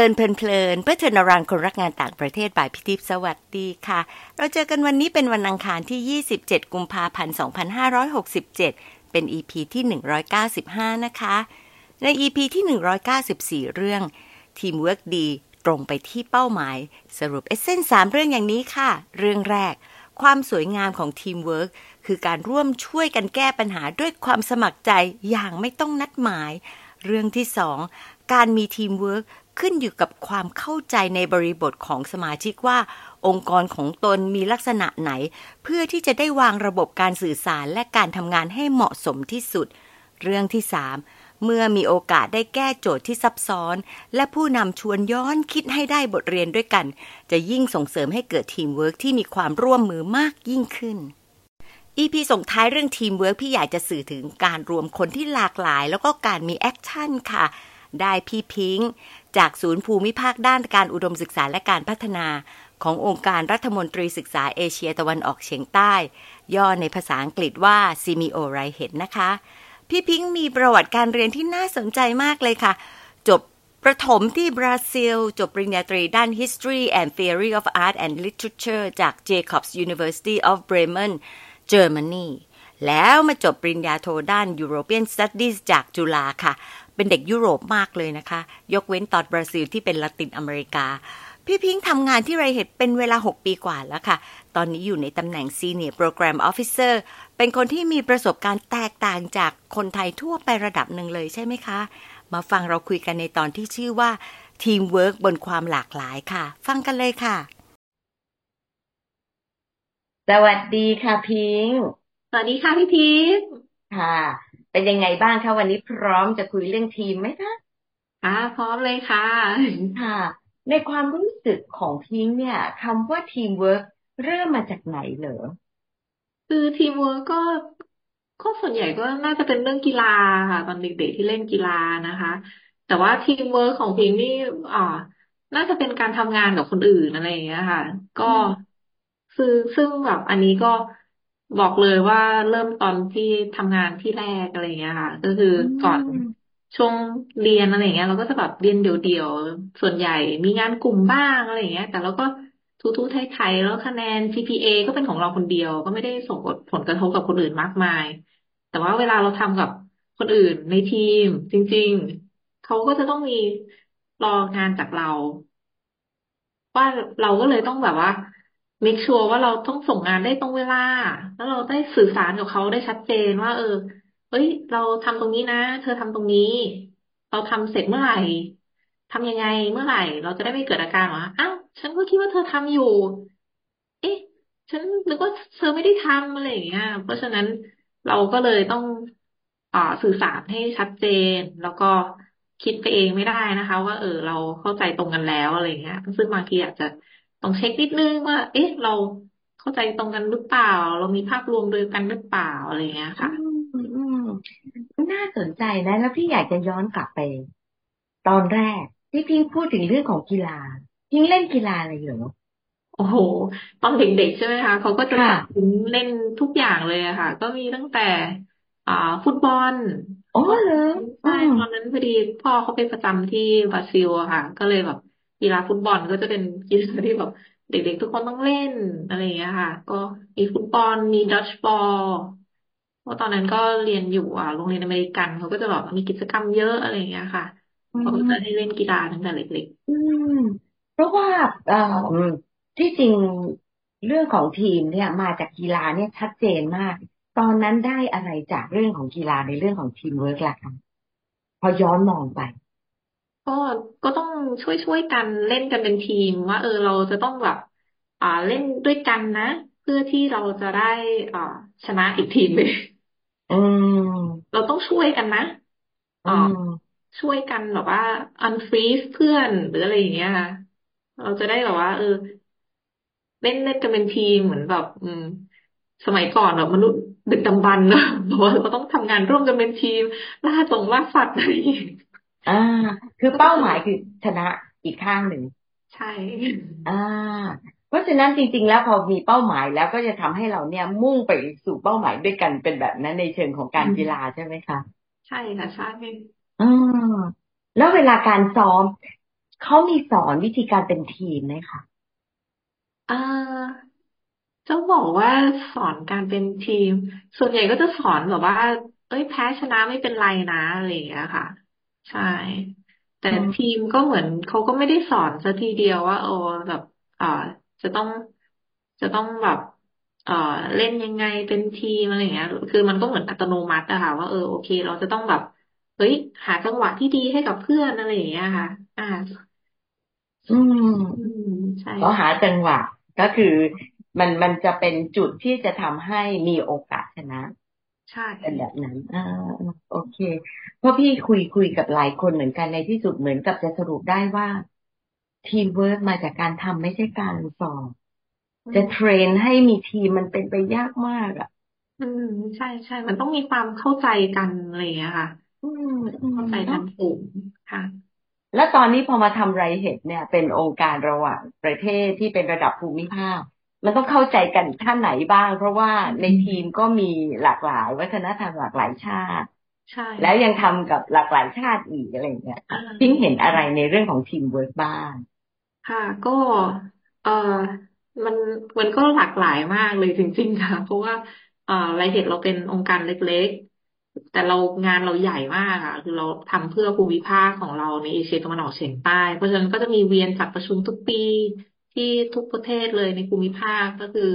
ลินเพลินเพื่อเทนรังคนรักงานต่างประเทศบ่ายพิทิพย์สวัสดีค่ะเราเจอกันวันนี้เป็นวันอังคารที่27กุมภาพันธ์2567เป็น EP ที่195นะคะใน EP ที่194เรื่องทีมเวิร์คดีตรงไปที่เป้าหมายสรุปเอเซนส์3เรื่องอย่างนี้ค่ะเรื่องแรกความสวยงามของทีมเวิร์คคือการร่วมช่วยกันแก้ปัญหาด้วยความสมัครใจอย่างไม่ต้องนัดหมายเรื่องที่2การมีทีมเวิร์คขึ้นอยู่กับความเข้าใจในบริบทของสมาชิกว่าองค์กรของตนมีลักษณะไหนเพื่อที่จะได้วางระบบการสื่อสารและการทำงานให้เหมาะสมที่สุดเรื่องที่3เมื่อมีโอกาสได้แก้โจทย์ที่ซับซ้อนและผู้นำชวนย้อนคิดให้ได้บทเรียนด้วยกันจะยิ่งส่งเสริมให้เกิดทีมเวิร์คที่มีความร่วมมือมากยิ่งขึ้นEP ส่งท้ายเรื่องทีมเวิร์คพี่อยากจะสื่อถึงการรวมคนที่หลากหลายแล้วก็การมีแอคชั่นค่ะได้พี่พิงค์จากศูนย์ภูมิภาคด้านการอุดมศึกษาและการพัฒนาขององค์การรัฐมนตรีศึกษาเอเชียตะวันออกเฉียงใต้ย่อในภาษาอังกฤษว่า CMO ไรเห็นนะคะพี่พิงค์มีประวัติการเรียนที่น่าสนใจมากเลยค่ะจบประถมที่บราซิลจบปริญญาตรีด้าน History and Theory of Art and Literature จาก Jacobs University of Bremen Germany แล้วมาจบปริญญาโทด้าน European Studies จากจุฬาค่ะเป็นเด็กยุโรปมากเลยนะคะยกเว้นตอนบราซิลที่เป็นละตินอเมริกาพี่พิงค์ทำงานที่ไรเห็ดเป็นเวลา6ปีกว่าแล้วค่ะตอนนี้อยู่ในตำแหน่ง Senior Program Officer เป็นคนที่มีประสบการณ์แตกต่างจากคนไทยทั่วไประดับหนึ่งเลยใช่ไหมคะมาฟังเราคุยกันในตอนที่ชื่อว่า Teamwork บนความหลากหลายค่ะฟังกันเลยค่ะสวัสดีค่ะพิงค์สวัสดีค่ะพี่พิงค์ค่ะเป็นยังไงบ้างคะวันนี้พร้อมจะคุยเรื่องทีมไหมคะพร้อมเลยค่ะค่ะในความรู้สึกของพิงค์เนี่ยคำว่าทีมเวิร์คเริ่มมาจากไหนเหรอคือทีมเวิร์คก็ส่วนใหญ่ก็น่าจะเป็นเรื่องกีฬาค่ะตอนเด็กๆที่เล่นกีฬานะคะแต่ว่าทีมเวิร์คของพิงค์นี่น่าจะเป็นการทำงานกับคนอื่นอะไรอย่างเงี้ยค่ะก็ซึ่งแบบอันนี้ก็บอกเลยว่าเริ่มตอนที่ทำงานที่แรกอะไรเงี้ยค่ะก็คือก่อนช่วงเรียนอะไรเงี้ยเราก็จะแบบเรียนเดี่ยวๆส่วนใหญ่มีงานกลุ่มบ้างอะไรเงี้ยแต่เราก็ทุๆไทยๆแล้วคะแนน GPA ก็เป็นของเราคนเดียวก็ไม่ได้ส่งผลกระทบกับคนอื่นมากมายแต่ว่าเวลาเราทำกับคนอื่นในทีมจริงๆเขาก็จะต้องมีรองานจากเราว่าเราก็เลยต้องแบบว่าmake sure ว่าเราต้องส่งงานได้ตรงเวลาแล้วเราได้สื่อสารกับเขาได้ชัดเจนว่าเฮ้ยเราทำตรงนี้นะเธอทำตรงนี้เราทำเสร็จเมื่อไหร่ทำยังไงเมื่อไหร่เราจะได้ไม่เกิดอาการว่าอ้าวฉันก็คิดว่าเธอทำอยู่เอ๊ะฉันนึกว่าเธอไม่ได้ทำอะไรอย่างเงี้ยเพราะฉะนั้นเราก็เลยต้องสื่อสารให้ชัดเจนแล้วก็คิดไปเองไม่ได้นะคะว่าเราเข้าใจตรงกันแล้วอะไรอย่างเงี้ยซึ่งบางทีอาจจะต้องเช็คนิดนึงว่าเอ๊ะเราเข้าใจตรงกันหรือเปล่าเรามีภาพรวมเดียวกันหรือเปล่าอะไรเงี้ยค่ะน่าสนใจนะแล้วพี่อยากจะย้อนกลับไปตอนแรกที่พี่พูดถึงเรื่องของกีฬาพี่เล่นกีฬาอะไรอยู่โอ้โหตอนเด็กๆใช่ไหมคะเขาก็จะเล่นทุกอย่างเลยค่ะก็มีตั้งแต่ฟุตบอลโอ้เหรอใช่ตอนนั้นพอดีพ่อเขาไปประจำที่บราซิลค่ะก็เลยแบบกีฬาฟุตบอลก็จะเป็นกีฬาที่แบบเด็กๆทุกคนต้องเล่นอะไรอย่างเงี้ยค่ะก็มีฟุตบอลมีดอดจ์บอลเพราะตอนนั้นก็เรียนอยู่โรงเรียนอเมริกันเขาก็จะแบบมีกิจกรรมเยอะอะไรอย่างเงี้ยค่ะเขาก็จะได้เล่นกีฬาตั้งแต่เล็กๆเพราะว่าที่จริงเรื่องของทีมเนี่ยมาจากกีฬาเนี่ยชัดเจนมากตอนนั้นได้อะไรจากเรื่องของกีฬาในเรื่องของทีมเวิร์คล่ะคะพอย้อนมองไปก็ต้องช่วยกันเล่นกันเป็นทีมว่าเราจะต้องแบบเล่นด้วยกันนะเพื่อที่เราจะได้ชนะอีกทีมเลยเราต้องช่วยกันนะช่วยกันแบบว่า unfreeze เพื่อนหรืออะไรอย่างเงี้ยค่ะเราจะได้แบบว่าเล่นเล่นกันเป็นทีมเหมือนแบบสมัยก่อนแบบมนุษย์ดึกดำบรรพ์บอกว่าเราต้องทำงานร่วมกันเป็นทีมล่าสัตว์อะไรคือเป้าหมายคือชนะอีกข้างหนึ่งใช่เพราะฉะนั้นจริงๆแล้วพอมีเป้าหมายแล้วก็จะทำให้เราเนี่ยมุ่งไปสู่เป้าหมายด้วยกันเป็นแบบนั้นในเชิงของการกีฬาใช่ไหมคะใช่ค่ะใช่แล้วเวลาการซ้อม เขามีสอนวิธีการเป็นทีมไหมคะ อ่า จะบอกว่าสอนการเป็นทีม ส่วนใหญ่ก็จะสอนแบบว่า เอ้ยแพ้ชนะไม่เป็นไรนะอะไรอย่างเงี้ยค่ะ ใช่ แต่อืมทีมก็เหมือนเขาก็ไม่ได้สอนซะทีเดียวว่าโอ้แบบเอ่อจะต้องจะต้องแบบเอ่อเล่นยังไงเป็นทีมอะไรอย่างเงี้ย คือมันก็เหมือนอัตโนมัติอะค่ะว่าโอเค เราจะต้องแบบเฮ้ยหาจังหวะที่ดีให้กับเพื่อนอะไรอย่างเงี้ยค่ะ อ่า อืม อืมใช่ก็ค่ะ หาจังหวะก็คือมันจะเป็นจุดที่จะทำให้มีโอกาสชนะ ใช่ เป็นแบบนั้นโอเค เพราะพี่คุยกับหลายคนเหมือนกันในที่สุดเหมือนกับจะสรุปได้ว่า ทีมเวิร์กมาจากการทำไม่ใช่การสอบ อืจะม เทรนให้มีทีมมันเป็นไปยากมากอ่ะ อืม ใช่ใช่ มันต้องมีความเข้าใจกันอะไรอย่างเงี้ยค่ะ อืมอืมเข้าใจกัเนาะนสูงค่ะ แล้วตอนนี้พอมาทำไรเห็ดเนี่ย เป็นองค์การระหว่างประเทศที่เป็นระดับภูมิภาค มันต้องเข้าใจกันท่านไหนบ้าง เพราะว่าอืในม ทีมก็มีหลากหลาย วัฒนธรรมหลากหลายชาติ ใช่แล้วยังทำกับหลากหลายชาติอีกอะไรอย่างเงี้ยอ่า ค่ะพิงเห็นอะไรในเรื่องของทีมเวิร์กบ้าง ค่ะก็เออมันมันก็หลากหลายมากเลยจริงๆค่ะเพราะว่าไรเห็ดเราเป็นองค์การเล็กๆ แต่เรางานเราใหญ่มากอ่ะคือเราทำเพื่อภูมิภาคของเราในเอเชียตะวันออกเฉียงใต้ เพราะฉะนั้นก็จะมีเวียนจัดประชุมทุกปีที่ทุกประเทศเลยในภูมิภาคก็คือ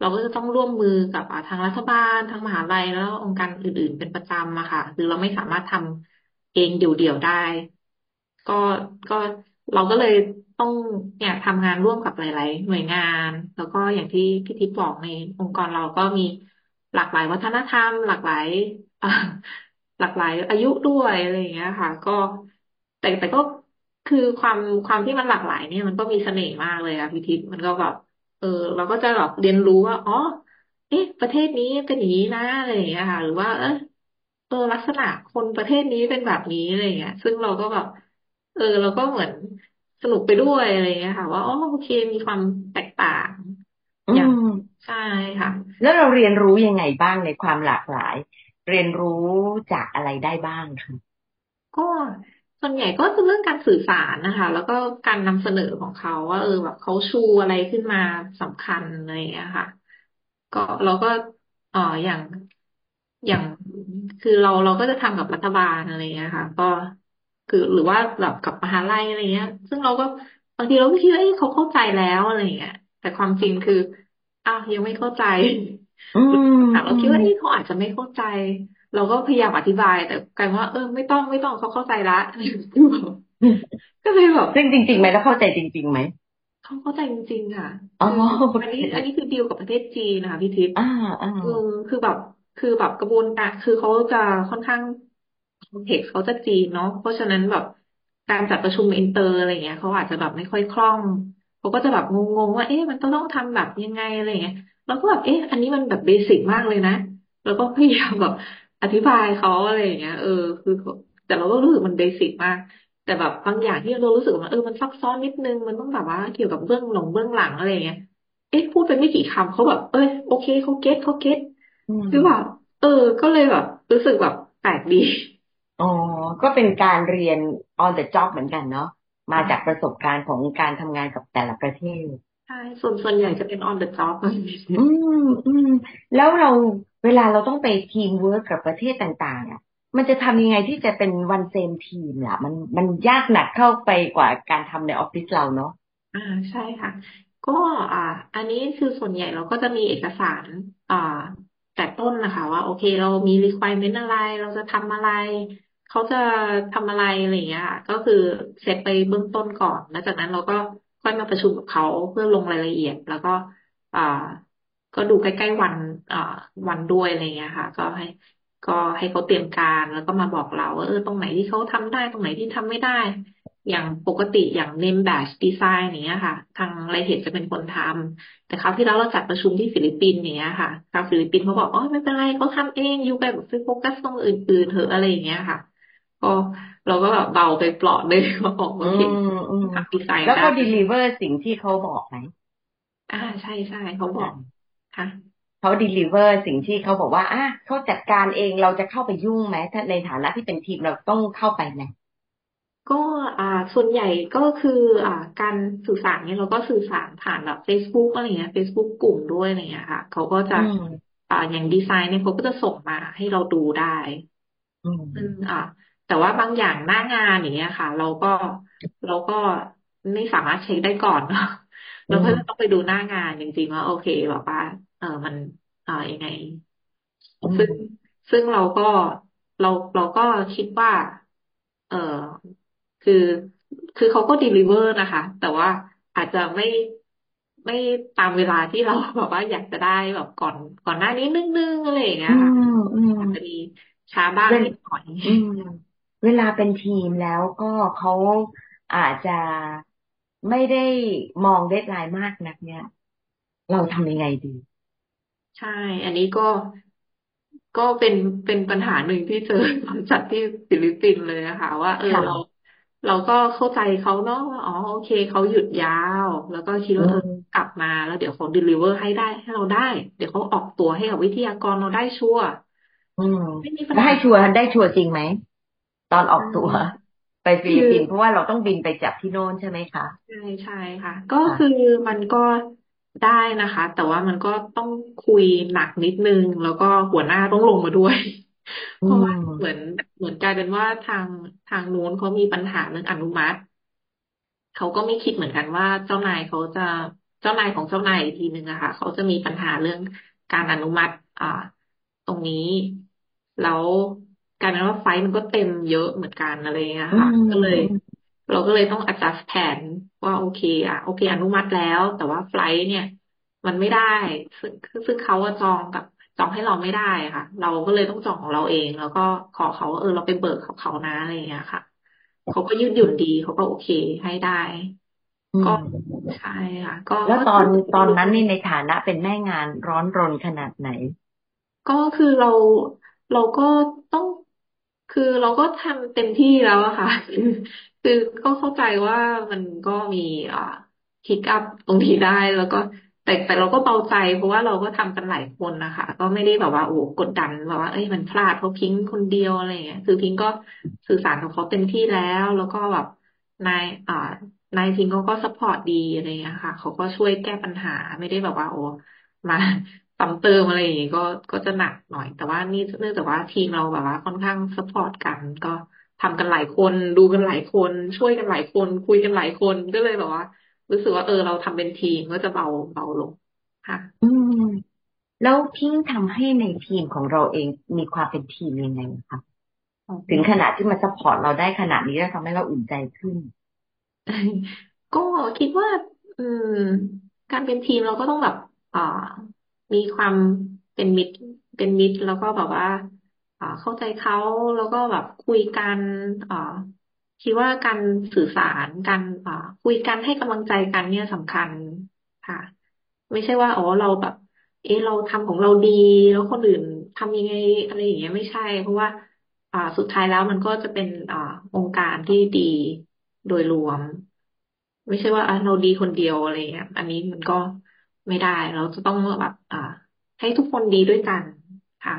เราก็จะต้องร่วมมือกับทางรัฐบาลทางมหาลัยแล้วองค์การอื่น ๆ เป็นประจำอะค่ะ คือเราไม่สามารถทำเองเดี่ยวๆได้ ก็ก็เราก็เลยต้องเนี่ยทำงานร่วมกับหลาย ๆ หน่วยงาน แล้วก็อย่างที่พี่ทิพย์บอกในองค์กรเราก็มีหลากหลายวัฒนธรรม หลากหลายเอ่อหลากหลายอายุด้วยอะไรอย่างเงี้ยค่ะ ก็แต่ก็คือความที่มันหลากหลายเนี่ยมันก็มีเสน่ห์มากเลยอะพี่ทิพย์มันก็แบบ เออเราก็จะแบบเรียนรู้ว่าอ๋อเอ๊ะประเทศนี้เป็นอย่างนี้นะอะไรอย่างเงี้ยค่ะ หรือว่าลักษณะคนประเทศนี้เป็นแบบนี้อะไรอย่างเงี้ย ซึ่งเราก็แบบเราก็เหมือนสนุกไปด้วยอะไรอย่างเงี้ยค่ะ ว่าอ๋อโอเคมีความแตกต่าง อือย่างม ใช่ค่ะ แล้วเราเรียนรู้ยังไงบ้างในความหลากหลาย เรียนรู้จากอะไรได้บ้างคะก็ส่วนใหญ่ก็คือเรื่องการสื่อสารนะคะ แล้วก็การนำเสนอของเขาว่าแบบเขาชูอะไรขึ้นมาสำคัญอะไรอย่างเงี้ยค่ะ ก็เราก็เอ่ออย่างอย่างคือเราก็จะทำกับรัฐบาลอะไรอย่างเงี้ยค่ะ ก็คือหรือว่าแบบกับมหาลัยอะไรเงี้ย ซึ่งเราก็บางทีเราก็คิดว่าเอ้ยเขาเข้าใจแล้วอะไรอย่างเงี้ยแต่ความจริงคืออ้าวยังไม่เข้าใจอืมเราอืคิดมว่าเอ้ยเขาอาจจะไม่เข้าใจ เราก็พยายามอธิบาย แต่กลายเป็นว่าไม่ต้องเขาเข้าใจละ ก็เลยแบบซึ่งจริงๆไหมแล้วเข้าใจจริงๆไหมเขาเข้าใจจริงๆค่ะ อ๋อคือโออันเค นี้อันนี้คือดีลกับประเทศจีนนะคะพี่ทิพย์อ่าอ่าอืมคือแบบกระบวนการคือเขาจะค่อนข้างคอนเทกซ์เขาจะจีนเนาะเพราะฉะนั้นแบบการจัดประชุมอินเตอร์อะไรเงี้ยเขาอาจจะแบบไม่ค่อยคล่องเขาก็จะแบบงงๆว่าเอ๊ะมันต้องทำแบบยังไงอะไรเงี้ยเราก็แบบเอ๊ะอันนี้มันแบบเบสิกมากเลยนะเราก็พยายามแบบอธิบายเขาอะไรอย่างเงี้ยคือแต่เราก็รู้สึกมันเบสิกมาก แต่แบบบางอย่างที่เรารู้สึกว่ามันซับซ้อนนิดนึงมันต้องแบบว่าเกี่ยวกับเบื้องหลังอะไรอย่างเงี้ยเอ๊ะพูดไปไม่กี่คำเขาแบบโอเคเขาเก็ตอืคือม แบบเออ ก็เลยแบบ รู้สึกแบบแปลกดีอ๋อ ก็เป็นการเรียน on the job เหมือนกันเนาะ มาค่ะจากประสบการณ์ของการทำงานกับแต่ละประเทศ ใช่ส่วนใหญ่จะเป็น on the job อะไรอย่างเงี้อืยมอืม แล้วเราเวลาเราต้องไปทีมเวิร์กกับประเทศต่างๆอ่ะ มันจะทำยังไงที่จะเป็นวันเซมทีมล่ะ มันยากหนักเข้าไปกว่าการทำในออฟฟิศเราเนาะ อ่าใช่ค่ะ ก็อ่า อันนี้คือส่วนใหญ่เราก็จะมีเอกสารอ่าแต่ต้นนะคะ ว่าโอเคเรามี requirement อะไร เราจะทำอะไร เขาจะทำอะไรอะไรอย่างเงี้ยค่ะก็คือเซตไปเบื้องต้นก่อนแล้วจากนั้นเราก็ค่อยมาประชุมกับเขาเพื่อลงรายละเอียด แล้วก็อ่าก็ดูใกล้ๆอ่าวันด้วยอะไรอย่างเงี้ยค่ะ ก็ให้เขาเตรียมการแล้วก็มาบอกเราว่าตรงไหนที่เขาทำได้ตรงไหนที่ทำไม่ได้ อย่างปกติอย่าง name badge design อย่างเงี้ยค่ะ ทางไรเห็นจะเป็นคนทำแต่คราวที่แล้วเราจัดประชุมที่ฟิลิปปินส์อย่างเงี้ยค่ะทางฟิลิปปินส์เขาบอกอ๋อไม่เป็นไรเขาทำเองอยู่แบบโฟกัสตรงอื่นๆเถอะอะไรอย่างเงี้ยค่ะก็เราก็แบบเบาไปเปลาะเลยว่าออกโออืเคมอืม ทำดีไซน์แล้วได้เขา deliver สิ่งที่เขาบอกไหมใช่ใช่เขาบออ่า กค่ะเขา deliver สิ่งที่เขาบอกว่าเขาจัดการเองเราจะเข้าไปยุ่งไหมถ้าในฐานะที่เป็นทีมเราต้องเข้าไปไหมก็ ส่วนใหญ่ก็คือการสื่อสารเนี่ยเราก็สื่อสารผ่านแบบ Facebook อะไรเงี้ย Facebook กลุ่มด้วยอะไรเงี้ยค่ะเขาก็จะอย่างดีไซน์เนี่ยเขาก็จะส่งมาให้เราดูได้ซึ่งแต่ว่าบางอย่างหน้างานอย่างเงี้ยค่ะเราก็ไม่สามารถเช็คได้ก่อนเราก็ต้องไปดูหน้างานจริงๆว่าโอเคแบบว่ามันยังไงซึ่งเราก็คิดว่าคือเขาก็ deliver นะคะแต่ว่าอาจจะไม่ตามเวลาที่เราแบบว่าอยากจะได้แบบก่อนหน้านี้นึงๆอะไรอย่างเงี้ยค่ะอาจจะมีช้าบ้างนิดหน่อยเวลาเป็นทีมแล้วก็เขาอาจจะไม่ได้มองเดดไลน์มากนักเนี่ยเราทำยังไงดีใช่อันนี้ก็เป็นปัญหาหนึ่งที่เจอบริษัทที่ฟิลิปปินส์เลยนะคะว่าเราก็เข้าใจเขาเนาะอ๋อโอเคเขาหยุดยาวแล้วก็คิดว่ากลับมาแล้วเดี๋ยวเขาดิลิเวอร์ให้ได้ให้เราได้เดี๋ยวเขาออกตัวให้กับวิทยากรเราได้ชัวร์ได้ชัวร์จริงไหมตอนออกตัวไปฟิลิปปินส์เพราะว่าเราต้องบินไปจับที่โน่นใช่ไหมคะใช่ค่ะก็คือมันก็ได้นะคะแต่ว่ามันก็ต้องคุยหนักนิดนึงแล้วก็หัวหน้าต้องลงมาด้วยเพราะว่าเหมือนกลายเป็นว่าทางนู้นเขามีปัญหาเรื่องอนุมัติเขาก็ไม่คิดเหมือนกันว่าเจ้านายอีกทีนึงนะคะเขาจะมีปัญหาเรื่องการอนุมัติตรงนี้แล้วกลายเป็นว่าไฟมันก็เต็มเยอะเหมือนกันอะไรเงี้ยค่ะเราก็เลยต้อง adjust แผนว่าโอเคอนุมัติแล้วแต่ว่าไฟล์เนี่ยมันไม่ได้ซึ่งเขาจองให้เราไม่ได้ค่ะเราก็เลยต้องจองของเราเองแล้วก็ขอเขาเราไปเบิกของเขานะอะไรอย่างเงี้ยค่ะเขาก็ยืดหยุ่นดีเขาก็โอเคให้ได้ก็ใช่ค่ะก็แล้วตอนนั้นนี่ในฐานะเป็นแม่งานร้อนรนขนาดไหนก็คือเราก็ต้องคือเราก็ทำเต็มที่แล้วอะค่ะคือก็เข้าใจว่ามันก็มีพิกอัพตรงนี้ได้แล้วก็แต่เราก็เบาใจเพราะว่าเราก็ทำกันหลายคนนะคะก็ไม่ได้แบบว่าโอ้กดดันแบบว่าเอ้ยมันพลาดเพราะพิงคนเดียวอะไรอย่างเงี้ยคือพิงก็สื่อสารกับเขาเต็มที่แล้วแล้วก็แบบนายพิงเขาก็ซัพพอร์ตดีอะไรอย่างเงี้ยค่ะเขาก็ช่วยแก้ปัญหาไม่ได้แบบว่าโอ้มาซ้ำเติมอะไรอย่างเงี้ยก็จะหนักหน่อยแต่ว่านี่เนื่องจากว่าทีมเราแบบว่าค่อนข้างซัพพอร์ตกันก็ทำกันหลายคนดูกันหลายคนช่วยกันหลายคนคุยกันหลายคนก็เลยแบบว่ารู้สึกว่าเราทำเป็นทีมก็จะเบาลงค่ะแล้วพิงทำให้ในทีมของเราเองมีความเป็นทีมยังไงคะถึงขนาดที่มาซัพพอร์ตเราได้ขนาดนี้แล้วทำให้เราอุ่นใจขึ้น ก็คิดว่าการเป็นทีมเราก็ต้องแบบมีความเป็นมิตรแล้วก็แบบว่าเข้าใจเขาแล้วก็แบบคุยกันคิดว่าการสื่อสารการคุยกันให้กำลังใจกันเนี่ยสำคัญค่ะไม่ใช่ว่าเราแบบเราทำของเราดีแล้วคนอื่นทำยังไงอะไรอย่างเงี้ยไม่ใช่เพราะว่าสุดท้ายแล้วมันก็จะเป็นองค์การที่ดีโดยรวมไม่ใช่ว่าเราดีคนเดียวอะไรเงี้ยอันนี้มันก็ไม่ได้เราจะต้องแบบให้ทุกคนดีด้วยกันค่ะ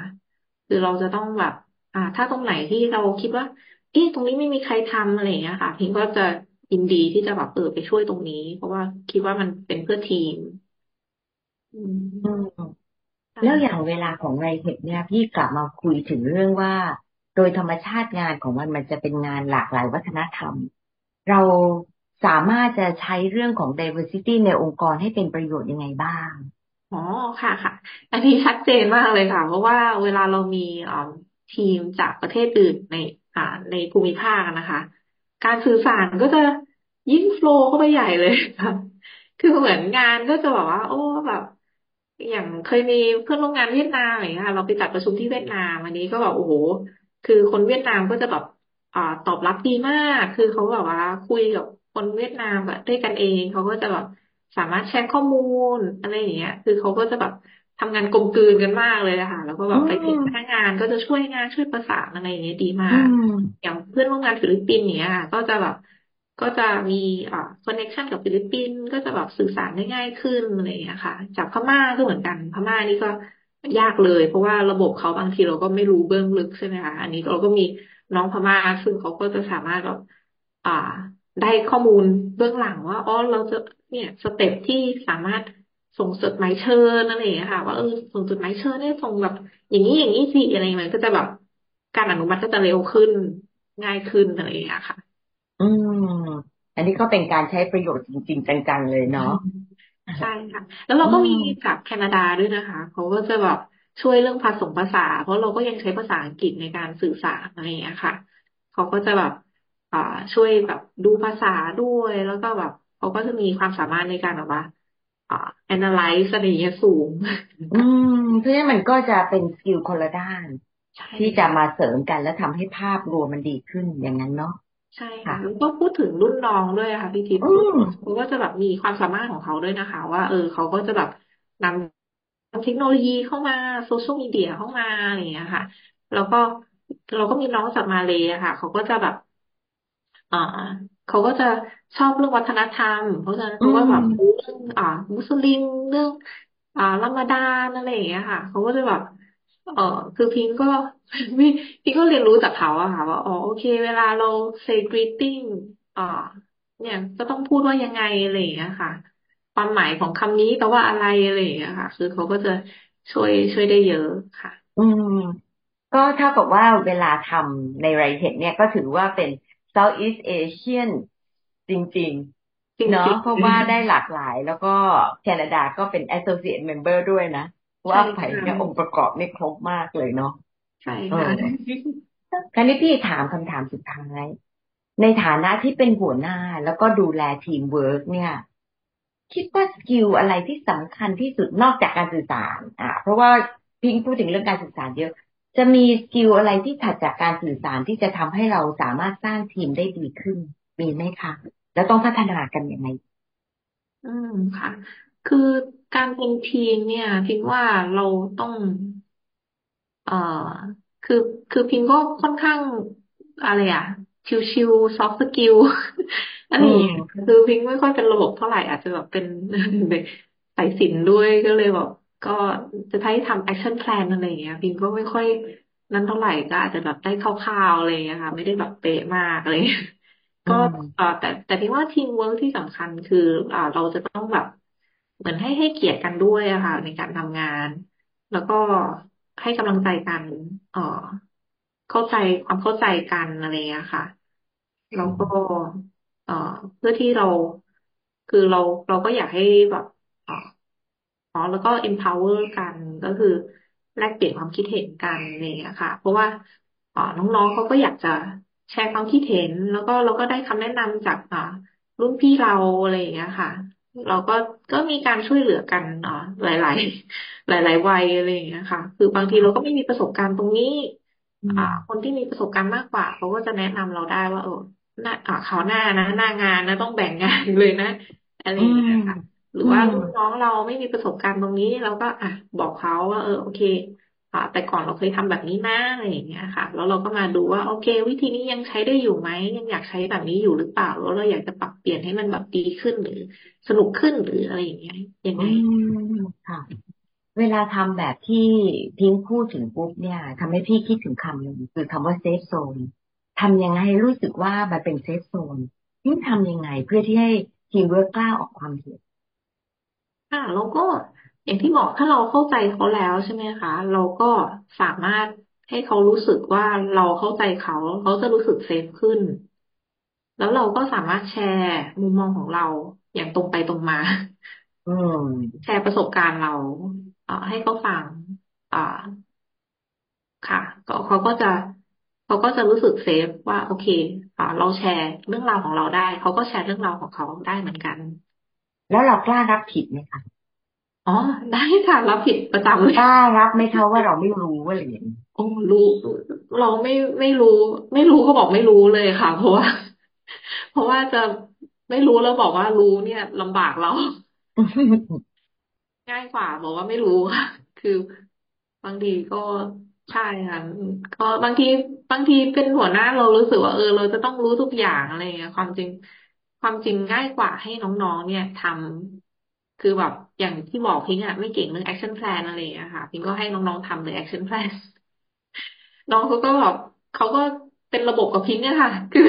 คือเราจะต้องแบบถ้าตรงไหนที่เราคิดว่าตรงนี้ไม่มีใครทำอะไรอย่างเงี้ยค่ะพิงก็จะยินดีที่จะแบบไปช่วยตรงนี้เพราะว่าคิดว่ามันเป็นเพื่อทีมแล้วอย่างเวลาของไรเทคเนี่ยพี่กลับมาคุยถึงเรื่องว่าโดยธรรมชาติงานของมันจะเป็นงานหลากหลายวัฒนธรรมเราสามารถจะใช้เรื่องของ diversity ในองค์กรให้เป็นประโยชน์ยังไงบ้างอ๋อค่ะค่ะอันนี้ชัดเจนมากเลยค่ะเพราะว่าเวลาเรามีทีมจากประเทศอื่นในภูมิภาคนะคะการสื่อสารก็จะยิ่งโฟลว์เข้าไปใหญ่เลยค่ะคือเหมือนงานก็จะบอกว่าแบบอย่างเคยมีเพื่อนร่วมงานเวียดนามอะไรอย่างเงี้ยเราไปจัดประชุมที่เวียดนามอันนี้ก็แบบโอ้โหคือคนเวียดนามก็จะแบบตอบรับดีมากคือเขาแบบว่าคุยกับคนเวียดนามแบบด้วยกันเองเขาก็จะแบบสามารถแชร์ข้อมูลอะไรอย่างเงี้ยคือเขาก็จะแบบทำงานกลมกลืนกันมากเลยค่ะแล้วก็แบบไปถึงพนักงานก็จะช่วยงานช่วยประสานอะไรอย่างเงี้ยดีมากอย่างเพื่อนร่วมงานฟิลิปปินส์เนี่ยก็จะแบบก็จะมีคอนเนคชั่นกับฟิลิปปินส์ก็จะแบบสื่อสารได้ง่ายขึ้นอะไรอย่างเงี้ยค่ะจากพม่าก็เหมือนกันพม่านี่ก็ยากเลยเพราะว่าระบบเขาบางทีเราก็ไม่รู้เบื้องลึกใช่ไหมคะอันนี้เราก็มีน้องพม่าซึ่งเขาก็จะสามารถแบบ ได้ข้อมูลเบื้องหลังว่าอ๋อเราจะเนี่ยสเต็ปที่สามารถส่งจดหมายเชิญอะไรอย่างเงี้ยค่ะว่าส่งจดหมายเชิญได้ส่งแบบอย่างนี้อย่างนี้สิอะไรอย่างเงี้ยก็จะแบบการอนุมัติก็จะเร็วขึ้นง่ายขึ้นอะไรอย่างเงี้ยค่ะอันนี้ก็เป็นการใช้ประโยชน์จริงๆจังๆเลยเนาะใช่ค่ะแล้วเราก็มีจากแคนาดาด้วยนะคะเขาก็จะแบบช่วยเรื่องผสมภาษาเพราะเราก็ยังใช้ภาษาอังกฤษในการสื่อสารอะไรอย่างเงี้ยค่ะเขาก็จะแบบช่วยแบบดูภาษาด้วยแล้วก็แบบเขาก็จะมีความสามารถในการแบบว่าanalyze อะไรอย่างเงี้ยสูงเพราะฉะนั้นมันก็จะเป็นสกิลคนละด้านที่จะมาเสริมกันและทำให้ภาพรวมมันดีขึ้นอย่างนั้นเนาะใช่ค่ะแล้วก็พูดถึงรุ่นน้องด้วยค่ะพี่ทิพย์เขาก็จะแบบมีความสามารถของเขาด้วยนะคะว่าเขาก็จะแบบนำเทคโนโลยีเข้ามาโซเชียลมีเดียเข้ามาอะไรอย่างเงี้ยค่ะแล้วก็เราก็มีน้องจากมาเลย์ค่ะเขาก็จะแบบเขาก็จะชอบเรื่องวัฒนธรรมเพราะฉะนั้นเขาก็แบบรู้เรื่องมุสลิมเรื่องรอมฎอนอะไรอย่างเงี้ยค่ะเขาก็จะแบบคือพิงก็เรียนรู้จากเขาอะค่ะว่าอ๋อโอเคเวลาเรา say greeting เนี่ยก็ต้องพูดว่ายังไงอะไรอย่างเงี้ยค่ะความหมายของคำนี้แปลว่าอะไรอะไรอย่างเงี้ยค่ะคือเขาก็จะช่วยได้เยอะค่ะก็เท่ากับว่าเวลาทำในไรเทคเนี่ยก็ถือว่าเป็น Southeast Asian จริงๆเนาะเพราะว่าได้หลากหลายแล้วก็แคนาดาก็เป็น Associate Member ด้วยนะว่าไผ่เนี่ยองค์ประกอบไม่ครบมากเลยเนาะใช่ค่ะคราวนี้พี่ถามคำถามสุดท้ายในฐานะที่เป็นหัวหน้าแล้วก็ดูแลทีมเวิร์กเนี่ยคิดว่าสกิลอะไรที่สำคัญที่สุดนอกจากการสื่อสารเพราะว่าพิงพูดถึงเรื่องการสื่อสารเยอะจะมีสกิลอะไรที่ถัดจากการสื่อสารที่จะทำให้เราสามารถสร้างทีมได้ดีขึ้นมีไหมคะแล้วต้องพัฒนากันยังไงค่ะคือการเป็นทีมเนี่ยพิงว่าเราต้องคือพิงก็ค่อนข้างอะไรชิวๆซอฟต์สกิลอันนี้คือพิงไม่ค่อยเป็นระบบเท่าไหร่อาจจะแบบเป็นสายศิลป์ด้วยก็เลยแบบก็จะให้ทำ action plan อะไรอย่างเงี้ยพิงก็ไม่ค่อยนั้นเท่าไหร่ก็อาจจะแบบได้คร่าวๆอะไรอย่างเงี้ยค่ะไม่ได้แบบเป๊ะมากอะไรก็แต่พิงว่าทีมเวิร์คที่สำคัญคือเราจะต้องแบบเหมือนให้เกียรติกันด้วยอะค่ะในการทำงานแล้วก็ให้กำลังใจกันเข้าใจความเข้าใจกันอะไรอย่างเงี้ยค่ะแล้วก็เพื่อที่เราคือเราก็อยากให้แบบแล้วก็ empower กันก็คือแลกเปลี่ยนความคิดเห็นกันอะไรอย่างเงี้ยค่ะเพราะว่าน้องๆเขาก็อยากจะแชร์ความคิดเห็นแล้วก็เราก็ได้คำแนะนำจากรุ่นพี่เราอะไรอย่างเงี้ยค่ะเราก็มีการช่วยเหลือกันหลายวัยอะไรอย่างเงี้ยค่ะคือบางทีเราก็ไม่มีประสบการณ์ตรงนี้คนที่มีประสบการณ์มากกว่าเขาก็จะแนะนำเราได้ว่าเขาหน้านะหน้างานนะต้องแบ่งงานเลยนะอะไรอย่างเงี้ยค่ะหรือว่าลูกน้องเราไม่มีประสบการณ์ตรงนี้เราก็บอกเขาว่าโอเคแต่ก่อนเราเคยทำแบบนี้นะอะไรอย่างเงี้ยค่ะแล้วเราก็มาดูว่าโอเควิธีนี้ยังใช้ได้อยู่ไหมยังอยากใช้แบบนี้อยู่หรือเปล่าแล้วเราอยากจะปรับเปลี่ยนให้มันแบบดีขึ้นหรือสนุกขึ้นหรืออะไรอย่างเงี้ยยังไงค่ะเวลาทำแบบที่พิงพูดถึงปุ๊บเนี่ยทำให้พี่คิดถึงคำนึงคือคำว่าเซฟโซนทำยังไงให้รู้สึกว่ามันเป็นเซฟโซนพิงทำยังไงเพื่อที่ให้ทีมเวิร์กกล้าออกความเห็นแล้วก็อย่างที่บอกถ้าเราเข้าใจเขาแล้วใช่ไหมคะเราก็สามารถให้เขารู้สึกว่าเราเข้าใจเขาเขาจะรู้สึกเซฟขึ้นแล้วเราก็สามารถแชร์มุมมองของเราอย่างตรงไปตรงมาแชร์ประสบการณ์เราให้เขาฟังค่ะเขาก็จะรู้สึกเซฟว่าโอเคเราแชร์เรื่องราวของเราได้เขาก็แชร์เรื่องราวของเขาได้เหมือนกันแล้วเรากล้ารับผิดไหมคะได้ค่ะรับผิดประจำเลยกล้ารับไหมคะว่าเราไม่รู้ว่าอะไรรู้เราไม่รู้ก็บอกไม่รู้เลยค่ะเพราะว่าจะไม่รู้แล้วบอกว่ารู้เนี่ยลำบากเรา ง่ายกว่าบอกว่าไม่รู้ค่ะคือบางทีก็ใช่ค่ะก็บางทีเป็นหัวหน้าเรารู้สึกว่าเราจะต้องรู้ทุกอย่างอะไรเงี้ยความจริงง่ายกว่าให้น้องๆเนี่ยทำคือแบบอย่างที่บอกพิงอ่ะไม่เก่งเรื่อง action plan อะไรอย่างเงี้ยค่ะพิงก็ให้น้องๆทำเลย action plan น้องเขาก็แบบเขาก็เป็นระบบกับพิงเนี่ยค่ะคือ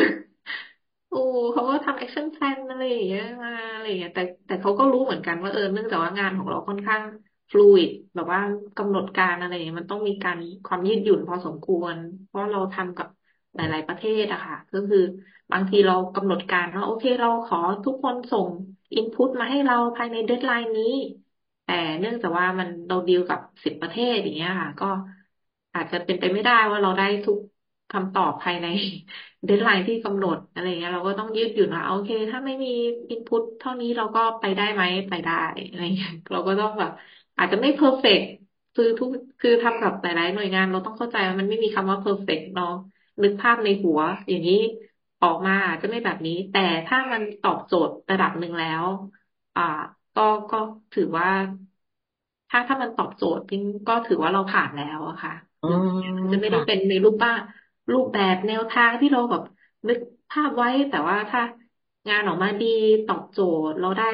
ถูกเขาก็ทำแอคชั่นแพลนอะไรอย่างเงี้ยมาอะไรอย่างเงี้ยแต่เขาก็รู้เหมือนกันว่าเนื่องจากว่างานของเราค่อนข้างฟลูอิดแบบว่ากำหนดการอะไรอย่างเงี้ยมันต้องมีการความยืดหยุ่นพอสมควรเพราะเราทำกับหลายๆประเทศอะค่ะก็คือบางทีเรากำหนดการว่าโอเคเราขอทุกคนส่งอินพุตมาให้เราภายในเดดไลน์นี้แต่เนื่องจากว่ามันเราดีลกับ10 ประเทศอย่างเงี้ยค่ะก็อาจจะเป็นไปไม่ได้ว่าเราได้ทุกคำตอบภายในเดดไลน์ที่กำหนดอะไรเงี้ยเราก็ต้องยืดหยุ่นว่าโอเคถ้าไม่มีอินพุตเท่านี้เราก็ไปได้ไหมไปได้อะไรเงี้ยเราก็ต้องแบบอาจจะไม่เพอร์เฟกต์คือทำกับหลายๆหน่วยงานเราต้องเข้าใจว่ามันไม่มีคำว่าเพอร์เฟกต์เนาะนึกภาพในหัวอย่างนี้ออกมาอาจจะไม่แบบนี้แต่ถ้ามันตอบโจทย์ระดับหนึ่งแล้วก็ถือว่าถ้ามันตอบโจทย์ก็ถือว่าเราผ่านแล้วอะค่ะจะไม่ได้เป็นในรูปแบบแนวทางที่เราแบบนึกภาพไว้แต่ว่าถ้างานออกมาดีตอบโจทย์เราได้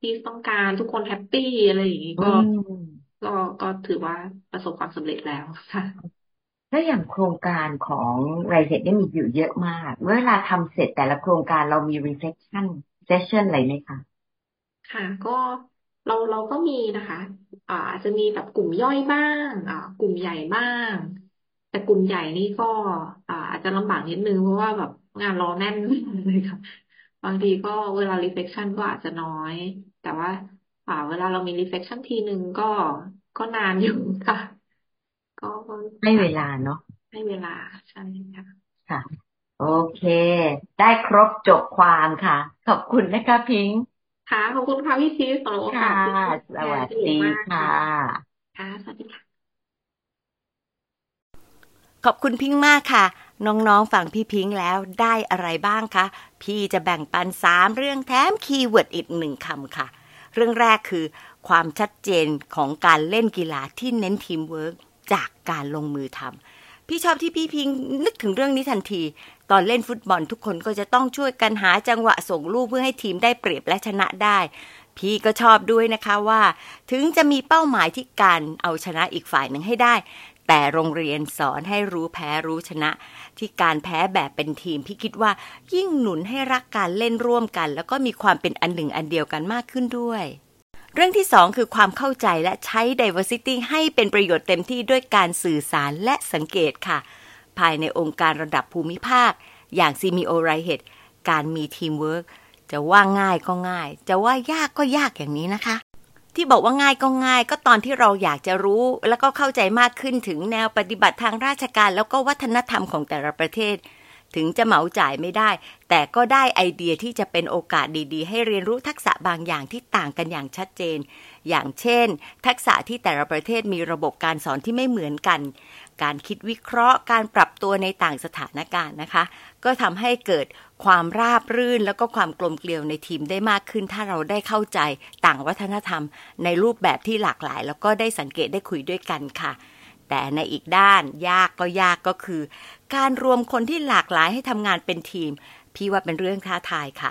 ที่ต้องการทุกคนแฮปปี้อะไรอย่างนี้ก็ถือว่าประสบความสำเร็จแล้วค่ะถ้าอย่างโครงการของไรเซ็ตได้มีอยู่เยอะมากเวลาทำเสร็จแต่ละโครงการเรามี reflection session อะไรไหมคะค่ะก็เราก็มีนะคะอาจจะมีแบบกลุ่มย่อยบ้างกลุ่มใหญ่บ้างแต่กลุ่มใหญ่นี่ก็อาจจะลำบากนิดนึงเพราะว่าแบบงานเราแน่นเลยค่ะบางทีก็เวลา reflection ก็อาจจะน้อยแต่ว่าเวลาเรามี reflection ทีนึงก็นานอยู่ค่ะก็ให้เวลาเนาะให้เวลาใช่ค่ะค่ะโอเคได้ครบจบความค่ะขอบคุณนะคะพิงค์ค่ะขอบคุณค่ะพี่ชีสสำหรับโอกาสค่ะสวัสดีค่ะค่ะสวัสดีค่ะขอบคุณพิงค์มากค่ะน้องๆฟังพี่พิงค์แล้วได้อะไรบ้างคะพี่จะแบ่งปัน3เรื่องแถมคีย์เวิร์ดอีก1คำค่ะเรื่องแรกคือความชัดเจนของการเล่นกีฬาที่เน้นทีมเวิร์คจากการลงมือทำพี่ชอบที่พี่พิงนึกถึงเรื่องนี้ทันทีตอนเล่นฟุตบอลทุกคนก็จะต้องช่วยกันหาจังหวะส่งลูกเพื่อให้ทีมได้เปรียบและชนะได้พี่ก็ชอบด้วยนะคะว่าถึงจะมีเป้าหมายที่การเอาชนะอีกฝ่ายหนึ่งให้ได้แต่โรงเรียนสอนให้รู้แพ้รู้ชนะที่การแพ้แบบเป็นทีมพี่คิดว่ายิ่งหนุนให้รักการเล่นร่วมกันแล้วก็มีความเป็นอันหนึ่งอันเดียวกันมากขึ้นด้วยเรื่องที่2คือความเข้าใจและใช้ diversity ให้เป็นประโยชน์เต็มที่ด้วยการสื่อสารและสังเกตค่ะภายในองค์การระดับภูมิภาคอย่างซีมิโอไรเฮดการมีทีมเวิร์คจะว่าง่ายก็ง่ายจะว่ายากก็ยากอย่างนี้นะคะที่บอกว่าง่ายก็ง่ายก็ตอนที่เราอยากจะรู้แล้วก็เข้าใจมากขึ้นถึงแนวปฏิบัติทางราชการแล้วก็วัฒนธรรมของแต่ละประเทศถึงจะเหมาจ่ายไม่ได้แต่ก็ได้ไอเดียที่จะเป็นโอกาสดีๆให้เรียนรู้ทักษะบางอย่างที่ต่างกันอย่างชัดเจนอย่างเช่นทักษะที่แต่ละประเทศมีระบบการสอนที่ไม่เหมือนกันการคิดวิเคราะห์การปรับตัวในต่างสถานการณ์นะคะก็ทำให้เกิดความราบรื่นแล้วก็ความกลมเกลียวในทีมได้มากขึ้นถ้าเราได้เข้าใจต่างวัฒนธรรมในรูปแบบที่หลากหลายแล้วก็ได้สังเกตได้คุยด้วยกันค่ะแต่ในอีกด้านยากก็คือการรวมคนที่หลากหลายให้ทำงานเป็นทีมพี่ว่าเป็นเรื่องท้าทายค่ะ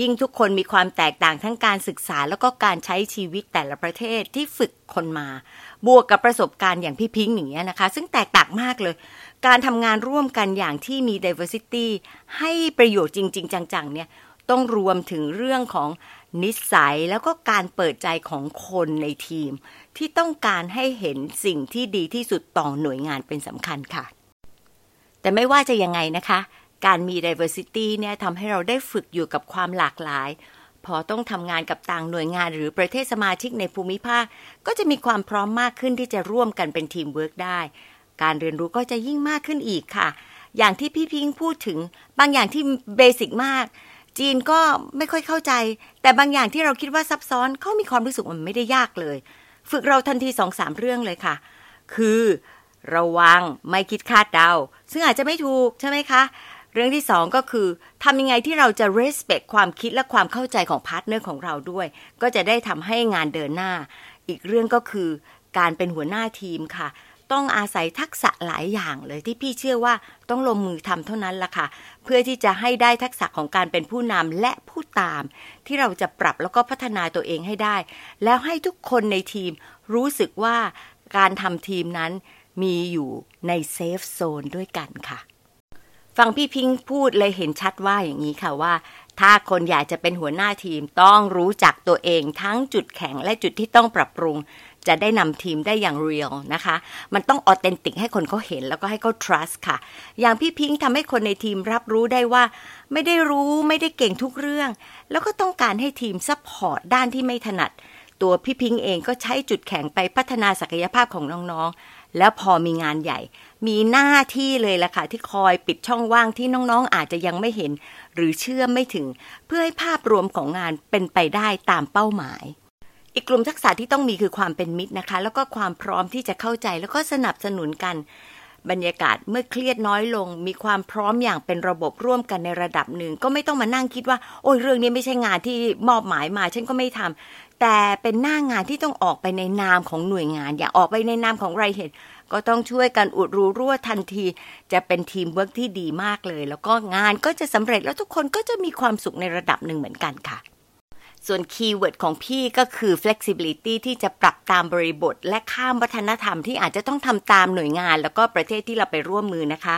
ยิ่งทุกคนมีความแตกต่างทั้งการศึกษาแล้วก็การใช้ชีวิตแต่ละประเทศที่ฝึกคนมาบวกกับประสบการณ์อย่างพี่พิงค์อย่างเงี้ยนะคะซึ่งแตกต่างมากเลยการทำงานร่วมกันอย่างที่มี diversity ให้ประโยชน์จริงๆจังๆเนี่ยต้องรวมถึงเรื่องของนิสัยแล้วก็การเปิดใจของคนในทีมที่ต้องการให้เห็นสิ่งที่ดีที่สุดต่อหน่วยงานเป็นสำคัญค่ะแต่ไม่ว่าจะยังไงนะคะการมี diversity เนี่ยทำให้เราได้ฝึกอยู่กับความหลากหลายพอต้องทำงานกับต่างหน่วยงานหรือประเทศสมาชิกในภูมิภาคก็จะมีความพร้อมมากขึ้นที่จะร่วมกันเป็นทีมเวิร์คได้การเรียนรู้ก็จะยิ่งมากขึ้นอีกค่ะอย่างที่พี่พิงพูดถึงบางอย่างที่เบสิกมากจีนก็ไม่ค่อยเข้าใจแต่บางอย่างที่เราคิดว่าซับซ้อนเขามีความรู้สึกมันไม่ได้ยากเลยฝึกเราทันที 2-3 เรื่องเลยค่ะคือระวังไม่คิดคาดเดาซึ่งอาจจะไม่ถูกใช่ไหมคะเรื่องที่2ก็คือทำยังไงที่เราจะ respect ความคิดและความเข้าใจของพาร์ทเนอร์ของเราด้วยก็จะได้ทำให้งานเดินหน้าอีกเรื่องก็คือการเป็นหัวหน้าทีมค่ะต้องอาศัยทักษะหลายอย่างเลยที่พี่เชื่อว่าต้องลงมือทำเท่านั้นล่ะค่ะเพื่อที่จะให้ได้ทักษะของการเป็นผู้นำและผู้ตามที่เราจะปรับแล้วก็พัฒนาตัวเองให้ได้แล้วให้ทุกคนในทีมรู้สึกว่าการทำทีมนั้นมีอยู่ในเซฟโซนด้วยกันค่ะ ฟังพี่พิงค์พูดเลยเห็นชัดว่าอย่างนี้ค่ะว่าถ้าคนอยากจะเป็นหัวหน้าทีมต้องรู้จักตัวเองทั้งจุดแข็งและจุดที่ต้องปรับปรุงจะได้นำทีมได้อย่างเรียลนะคะมันต้องออเทนติกให้คนเขาเห็นแล้วก็ให้เขา trust ค่ะอย่างพี่พิงค์ทำให้คนในทีมรับรู้ได้ว่าไม่ได้รู้ไม่ได้เก่งทุกเรื่องแล้วก็ต้องการให้ทีมซัพพอร์ตด้านที่ไม่ถนัดตัวพี่พิงค์เองก็ใช้จุดแข็งไปพัฒนาศักยภาพของน้องๆแล้วพอมีงานใหญ่มีหน้าที่เลยล่ะค่ะที่คอยปิดช่องว่างที่น้องๆอาจจะยังไม่เห็นหรือเชื่อไม่ถึงเพื่อให้ภาพรวมของงานเป็นไปได้ตามเป้าหมายอีกกลุ่มทักษะที่ต้องมีคือความเป็นมิตรนะคะแล้วก็ความพร้อมที่จะเข้าใจแล้วก็สนับสนุนกันบรรยากาศเมื่อเครียดน้อยลงมีความพร้อมอย่างเป็นระบบร่วมกันในระดับหนึ่งก็ไม่ต้องมานั่งคิดว่าโอ้ยเรื่องนี้ไม่ใช่งานที่มอบหมายมาฉันก็ไม่ทำแต่เป็นหน้างานที่ต้องออกไปในนามของหน่วยงานอย่าออกไปในนามของรายเหตุก็ต้องช่วยกันอุดรูรั่วทันทีจะเป็นทีมเวิร์คที่ดีมากเลยแล้วก็งานก็จะสำเร็จแล้วทุกคนก็จะมีความสุขในระดับหนึ่งเหมือนกันค่ะส่วนคีย์เวิร์ดของพี่ก็คือ flexibility ที่จะปรับตามบริบทและข้ามวัฒนธรรมที่อาจจะต้องทำตามหน่วยงานแล้วก็ประเทศที่เราไปร่วมมือนะคะ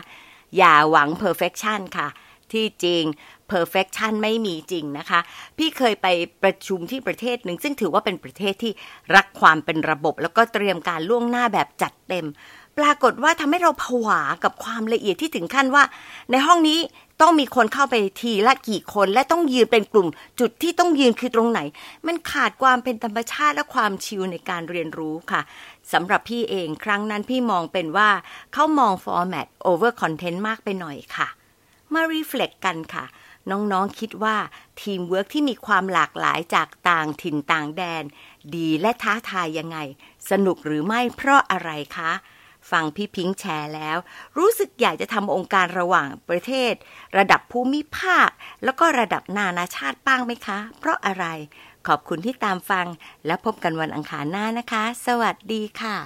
อย่าหวัง perfection ค่ะที่จริง perfection ไม่มีจริงนะคะพี่เคยไปประชุมที่ประเทศหนึ่งซึ่งถือว่าเป็นประเทศที่รักความเป็นระบบแล้วก็เตรียมการล่วงหน้าแบบจัดเต็มปรากฏว่าทำให้เราผวากับความละเอียดที่ถึงขั้นว่าในห้องนี้ต้องมีคนเข้าไปทีละกี่คนและต้องยืนเป็นกลุ่มจุดที่ต้องยืนคือตรงไหนมันขาดความเป็นธรรมชาติและความชิลในการเรียนรู้ค่ะสำหรับพี่เองครั้งนั้นพี่มองเป็นว่าเขามอง format over content มากไปหน่อยค่ะมา reflect กันค่ะน้องๆคิดว่าทีมเวิร์คที่มีความหลากหลายจากต่างถิ่นต่างแดนดีและท้าทายยังไงสนุกหรือไม่เพราะอะไรคะฟังพี่พิงค์แชร์แล้วรู้สึกอยากจะทำองค์การระหว่างประเทศระดับภูมิภาคแล้วก็ระดับนานาชาติบ้างไหมคะเพราะอะไรขอบคุณที่ตามฟังแล้วพบกันวันอังคารหน้านะคะสวัสดีค่ะ